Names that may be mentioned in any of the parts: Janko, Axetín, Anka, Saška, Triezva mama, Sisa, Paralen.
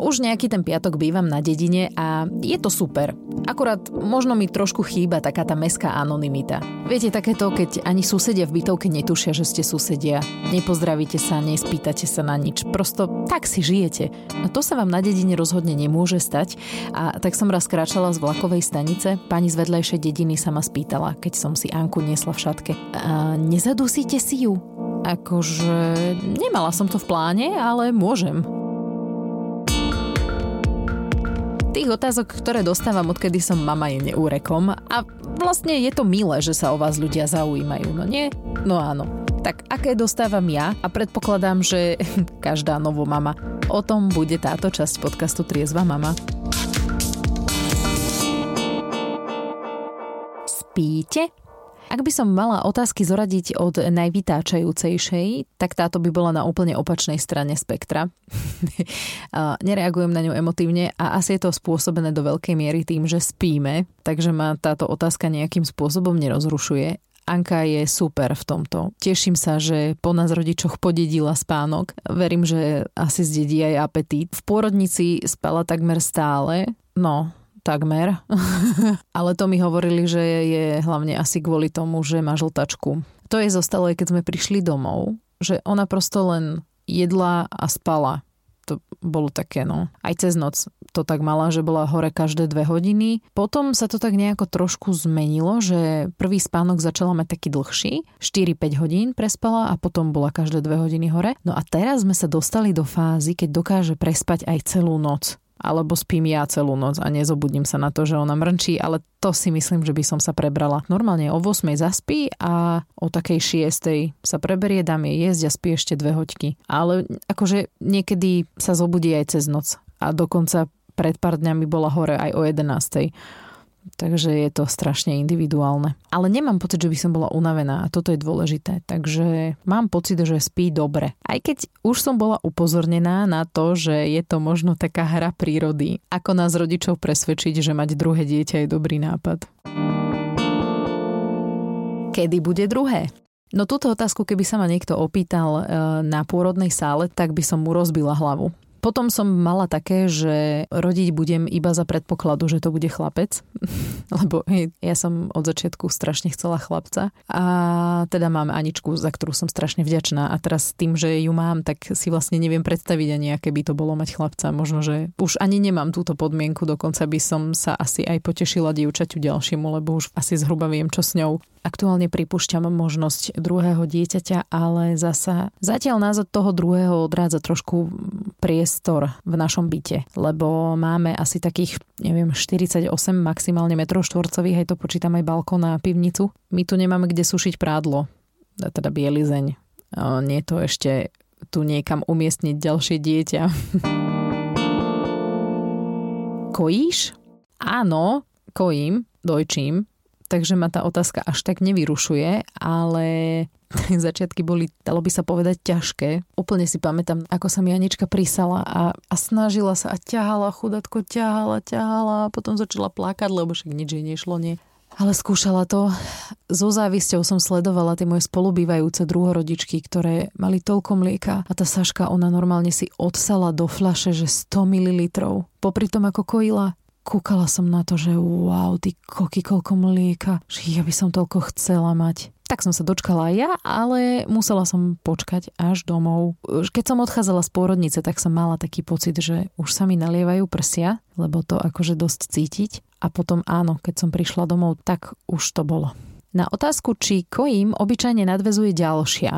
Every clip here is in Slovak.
Už nejaký ten piatok bývam na dedine a je to super. Akorát možno mi trošku chýba taká tá mestská anonymita. Viete, takéto, keď ani susedia v bytovke netušia, že ste susedia. Nepozdravíte sa, nespýtate sa na nič. Prosto tak si žijete. A to sa vám na dedine rozhodne nemôže stať. A tak som raz kráčala z vlakovej stanice. Pani z vedľajšej dediny sa ma spýtala, keď som si Anku niesla v šatke. Nezadusíte si ju? Akože nemala som to v pláne, ale môžem. Tých otázok, ktoré dostávam, odkedy som mama, je neúrekom. A vlastne je to milé, že sa o vás ľudia zaujímajú. No nie? No áno. Tak aké dostávam ja? A predpokladám, že každá nová mama. O tom bude táto časť podcastu Triezva mama. Spíte? Ak by som mala otázky zoradiť od najvytáčajúcejšej, tak táto by bola na úplne opačnej strane spektra. Nereagujem na ňu emotívne a asi je to spôsobené do veľkej miery tým, že spíme, takže ma táto otázka nejakým spôsobom nerozrušuje. Anka je super v tomto. Teším sa, že po nás rodičoch podedila spánok. Verím, že asi zdedí aj apetít. V pôrodnici spala takmer stále, no... Takmer. Ale to mi hovorili, že je hlavne asi kvôli tomu, že má žltačku. To je zostalo, keď sme prišli domov, že ona prosto len jedla a spala. To bolo také, no. Aj cez noc to tak mala, že bola hore každé 2 hodiny. Potom sa to tak nejako trošku zmenilo, že prvý spánok začala mať taký dlhší. 4-5 hodín prespala a potom bola každé 2 hodiny hore. No a teraz sme sa dostali do fázy, keď dokáže prespať aj celú noc. Alebo spím ja celú noc a nezobudím sa na to, že ona mrnčí, ale to si myslím, že by som sa prebrala. Normálne o 8 zaspí a o takej 6 sa preberie, dám jej jesť a spí ešte 2 hoďky. Ale akože niekedy sa zobudí aj cez noc a dokonca pred pár dňami bola hore aj o 11. Takže je to strašne individuálne. Ale nemám pocit, že by som bola unavená a toto je dôležité. Takže mám pocit, že spí dobre. Aj keď už som bola upozornená na to, že je to možno taká hra prírody. Ako nás rodičov presvedčiť, že mať druhé dieťa je dobrý nápad. Kedy bude druhé? No túto otázku, keby sa ma niekto opýtal na pôrodnej sále, tak by som mu rozbila hlavu. Potom som mala také, že rodiť budem iba za predpokladu, že to bude chlapec, lebo ja som od začiatku strašne chcela chlapca a teda mám Aničku, za ktorú som strašne vďačná a teraz tým, že ju mám, tak si vlastne neviem predstaviť ani, aké by to bolo mať chlapca. Možno, že už ani nemám túto podmienku, dokonca by som sa asi aj potešila dievčaťu ďalšiemu, lebo už asi zhruba viem, čo s ňou. Aktuálne pripúšťam možnosť druhého dieťaťa, ale zatiaľ nás od toho druhého odrádza trošku priestor v našom byte, lebo máme asi takých, neviem, 48 maximálne metrov štvorcových, aj to počítam aj balkón a pivnicu. My tu nemáme kde sušiť prádlo, teda bielizeň. Nie to ešte tu niekam umiestniť ďalšie dieťa. Kojíš? Áno, kojím, dojčím. Takže ma tá otázka až tak nevyrušuje, ale začiatky boli, dalo by sa povedať, ťažké. Úplne si pamätám, ako sa mi Anička prisala a snažila sa a ťahala, chudátko ťahala a potom začala plakať, lebo však nič jej nešlo, nie. Ale skúšala to. So závisťou som sledovala tie moje spolubývajúce druhorodičky, ktoré mali toľko mlieka a tá Saška, ona normálne si odsala do fľaše, že 100 ml. Popri tom, ako kojila, kúkala som na to, že wow, ty koky, koľko mlieka, že ja by som toľko chcela mať. Tak som sa dočkala aj ja, ale musela som počkať až domov. Keď som odchádzala z pôrodnice, tak som mala taký pocit, že už sa mi nalievajú prsia, lebo to akože dosť cítiť. A potom áno, keď som prišla domov, tak už to bolo. Na otázku, či kojím, obyčajne nadväzuje ďalšia.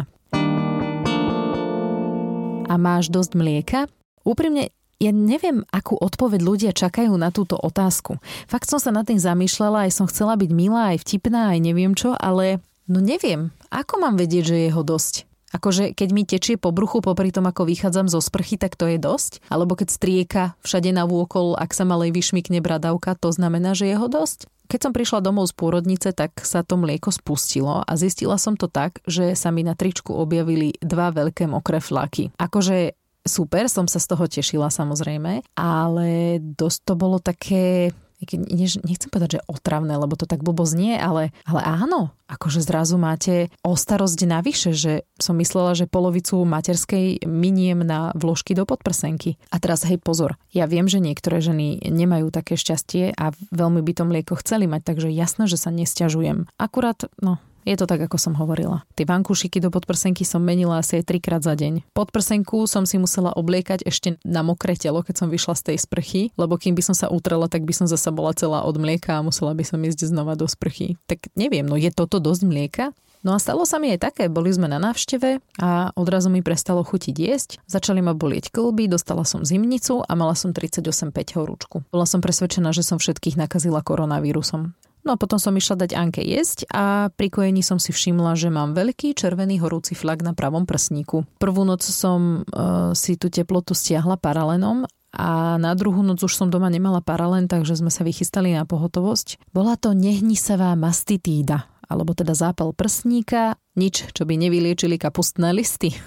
A máš dosť mlieka? Úprimne, ja neviem, akú odpoveď ľudia čakajú na túto otázku. Fakt som sa nad tým zamýšľala, aj som chcela byť milá, aj vtipná, aj neviem čo, ale no neviem, ako mám vedieť, že je ho dosť? Akože keď mi tečie po bruchu popri tom, ako vychádzam zo sprchy, tak to je dosť? Alebo keď strieka všade navôkol, ak sa malej vyšmykne bradavka, to znamená, že je ho dosť? Keď som prišla domov z pôrodnice, tak sa to mlieko spustilo a zistila som to tak, že sa mi na tričku objavili 2 veľké mokré flaky. Akože super, som sa z toho tešila samozrejme, ale dosť to bolo také, nechcem povedať, že otravné, lebo to tak blbo znie, ale áno, akože zrazu máte o starosť navyše, že som myslela, že polovicu materskej miniem na vložky do podprsenky. A teraz hej, pozor, ja viem, že niektoré ženy nemajú také šťastie a veľmi by to mlieko chceli mať, takže jasné, že sa nesťažujem. Akurát, no... Je to tak, ako som hovorila. Tie vankúšiky do podprsenky som menila asi aj 3-krát za deň. Podprsenku som si musela obliekať ešte na mokré telo, keď som vyšla z tej sprchy, lebo kým by som sa utrela, tak by som zasa bola celá od mlieka a musela by som ísť znova do sprchy. Tak neviem, no je toto dosť mlieka? No a stalo sa mi aj také, boli sme na návšteve a odrazu mi prestalo chutiť jesť, začali ma bolieť kĺby, dostala som zimnicu a mala som 38,5 horúčku. Bola som presvedčená, že som všetkých nakazila koronavírusom. No a potom som išla dať Anke jesť a pri kojení som si všimla, že mám veľký červený horúci flak na pravom prsníku. Prvú noc som si tú teplotu stiahla paralenom a na druhú noc už som doma nemala paralen, takže sme sa vychystali na pohotovosť. Bola to nehnisavá mastitída, alebo teda zápal prsníka, nič, čo by nevyliečili kapustné listy.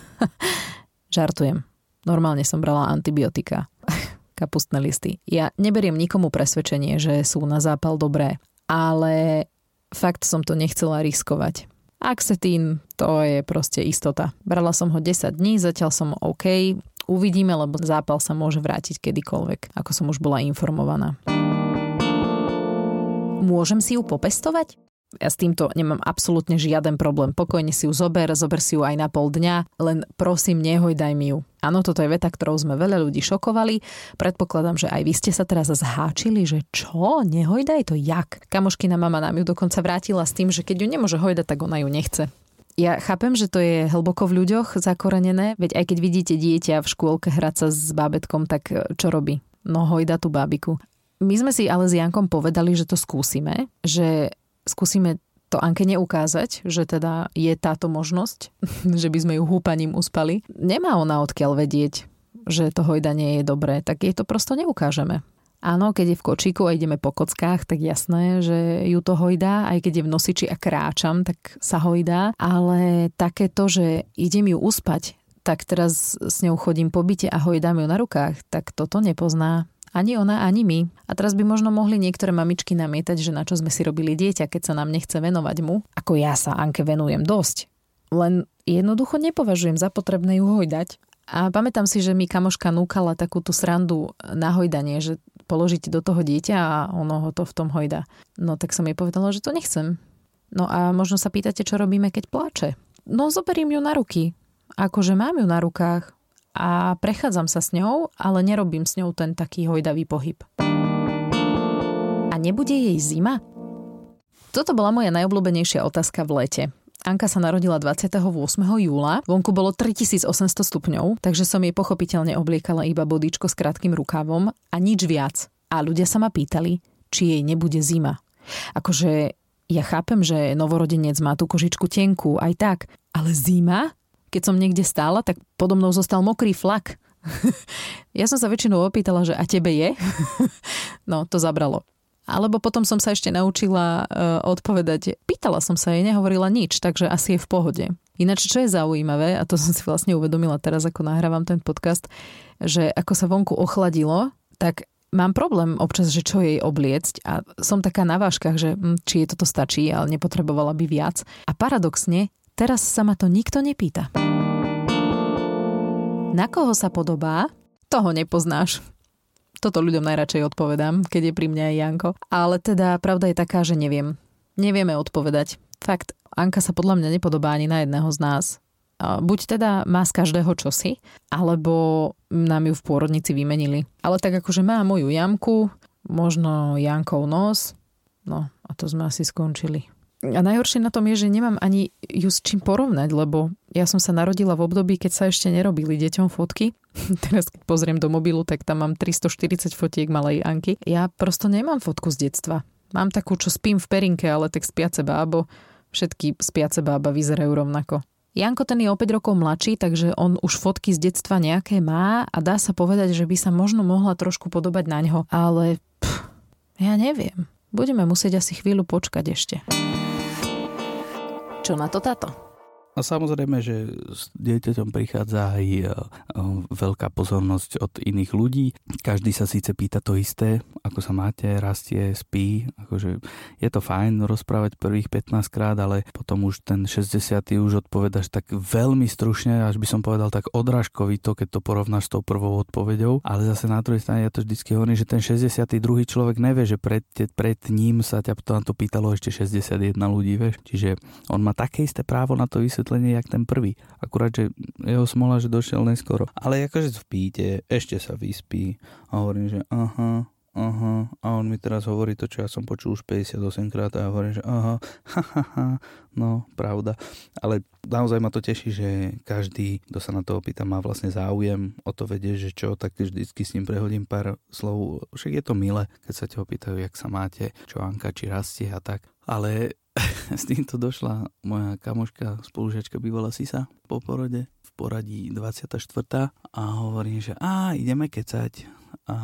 Žartujem. Normálne som brala antibiotika. Kapustné listy. Ja neberiem nikomu presvedčenie, že sú na zápal dobré. Ale fakt som to nechcela riskovať. Axetín, to je proste istota. Brala som ho 10 dní, zatiaľ som OK. Uvidíme, lebo zápal sa môže vrátiť kedykoľvek, ako som už bola informovaná. Môžem si ju popestovať? Ja s týmto nemám absolútne žiaden problém. Pokojne si ju zober si ju aj na pol dňa, len prosím, nehojdaj mi ju. Áno, toto je veta, ktorou sme veľa ľudí šokovali. Predpokladám, že aj vy ste sa teraz zháčili, že čo? Nehojdaj to jak? Kamoškina mama nám ju dokonca vrátila s tým, že keď ju nemôže hojdať, tak ona ju nechce. Ja chápem, že to je hlboko v ľuďoch zakorenené, veď aj keď vidíte dieťa v škôlke hrať sa s bábätkom, tak čo robí? No hojda tú bábiku. My sme si ale s Jankom povedali, že to skúsime, že skúsime to Anke neukázať, že teda je táto možnosť, že by sme ju húpaním uspali. Nemá ona odkiaľ vedieť, že to hojdanie je dobré, tak jej to prosto neukážeme. Áno, keď je v kočíku a ideme po kockách, tak jasné, že ju to hojdá, aj keď je v nosiči a kráčam, tak sa hojdá, ale takéto, že idem ju uspať, tak teraz s ňou chodím po byte a hojdám ju na rukách, tak toto nepozná. Ani ona, ani my. A teraz by možno mohli niektoré mamičky namietať, že na čo sme si robili dieťa, keď sa nám nechce venovať mu. Ako ja sa Anke venujem dosť. Len jednoducho nepovažujem za potrebné ju hojdať. A pamätám si, že mi kamoška núkala takúto srandu na hojdanie, že položíte do toho dieťa a ono ho to v tom hojda. No tak som jej povedala, že to nechcem. No a možno sa pýtate, čo robíme, keď pláče. No zoberím ju na ruky. Akože mám ju na rukách. A prechádzam sa s ňou, ale nerobím s ňou ten taký hojdavý pohyb. A nebude jej zima? Toto bola moja najobľúbenejšia otázka v lete. Anka sa narodila 28. júla, vonku bolo 3800 stupňov, takže som jej pochopiteľne obliekala iba bodíčko s krátkym rukávom a nič viac. A ľudia sa ma pýtali, či jej nebude zima. Akože ja chápem, že novorodenec má tú kožičku tenkú, aj tak, ale zima? Keď som niekde stála, tak podo mnou zostal mokrý flak. Ja som sa väčšinou opýtala, že a tebe je? No, to zabralo. Alebo potom som sa ešte naučila odpovedať. Pýtala som sa jej, nehovorila nič, takže asi je v pohode. Ináč, čo je zaujímavé, a to som si vlastne uvedomila teraz, ako nahrávam ten podcast, že ako sa vonku ochladilo, tak mám problém občas, že čo jej obliecť a som taká na vážkach, že či jej toto stačí, ale nepotrebovala by viac. A paradoxne, teraz sa ma to nikto nepýta. Na koho sa podobá? Toho nepoznáš. Toto ľuďom najradšej odpovedám, keď je pri mňa aj Janko. Ale teda pravda je taká, že neviem. Nevieme odpovedať. Fakt, Anka sa podľa mňa nepodobá ani na jedného z nás. Buď teda má z každého čosi, alebo nám ju v pôrodnici vymenili. Ale tak akože má moju jamku, možno Jankov nos. No a to sme asi skončili. A najhoršie na tom je, že nemám ani ju s čím porovnať, lebo ja som sa narodila v období, keď sa ešte nerobili deťom fotky. Teraz keď pozriem do mobilu, tak tam mám 340 fotiek malej Anky. Ja prosto nemám fotku z detstva. Mám takú, čo spím v perinke, ale tak spiace bábo. Všetky spiace bába vyzerajú rovnako. Janko ten je o 5 rokov mladší, takže on už fotky z detstva nejaké má a dá sa povedať, že by sa možno mohla trošku podobať na ňo. Ale ja neviem. Budeme musieť asi chvíľu počkať ešte. Čo na to táto? A samozrejme, že s dieťaťom prichádza aj veľká pozornosť od iných ľudí. Každý sa síce pýta to isté, ako sa máte, rastie, spí. Akože je to fajn rozprávať prvých 15 krát, ale potom už ten 60. už odpovedaš tak veľmi stručne, až by som povedal tak odrážkovito, keď to porovnáš s tou prvou odpoveďou. Ale zase na druhej strane ja to vždycky hovorím, že ten 62. človek nevie, že pred ním sa ťa na to pýtalo ešte 61 ľudí, vieš. Čiže on má také isté právo na to vysvetlenie, jak ten prvý. Akurát, že jeho smola, že došiel neskoro. Ale akože v píte, ešte sa vyspí a hovorím, že aha, a on mi teraz hovorí to, čo ja som počul už 58 krát a ja hovorím, že aha, ha, no, pravda. Ale naozaj ma to teší, že každý, kto sa na to opýta, má vlastne záujem o to vedieť, že čo, tak vždycky s ním prehodím pár slov. Však je to milé, keď sa ťa opýtajú, jak sa máte, čo Anka, či rastie a tak. Ale s týmto došla moja kamoška, spolužiačka bývala Sisa po porode v poradí 24. a hovorím, že ideme kecať. A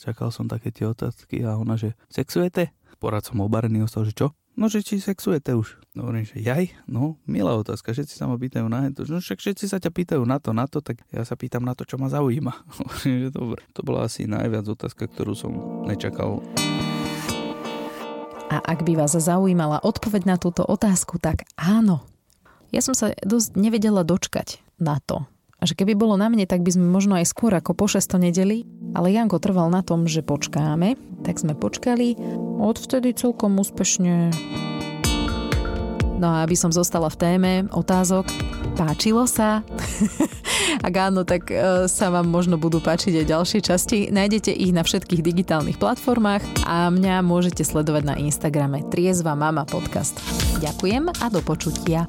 čakal som také tie otázky a ona, že sexujete? Porad som obarený ostal, že čo? No, že či sexujete už? Hovorím, že jaj? No, milá otázka, všetci sa ma pýtajú na to. No však všetci sa ťa pýtajú na to, tak ja sa pýtam na to, čo ma zaujíma. Hovorím, že dobre. To bola asi najviac otázka, ktorú som nečakal. A ak by vás zaujímala odpoveď na túto otázku, tak áno. Ja som sa dosť nevedela dočkať na to. A že keby bolo na mne, tak by sme možno aj skôr ako po 6. nedeli, ale Janko trval na tom, že počkáme, tak sme počkali. Odvtedy celkom úspešne. No a aby som zostala v téme otázok, páčilo sa? Ak áno, tak sa vám možno budú páčiť aj ďalšie časti. Nájdete ich na všetkých digitálnych platformách a mňa môžete sledovať na Instagrame Triezva mama podcast. Ďakujem a do počutia.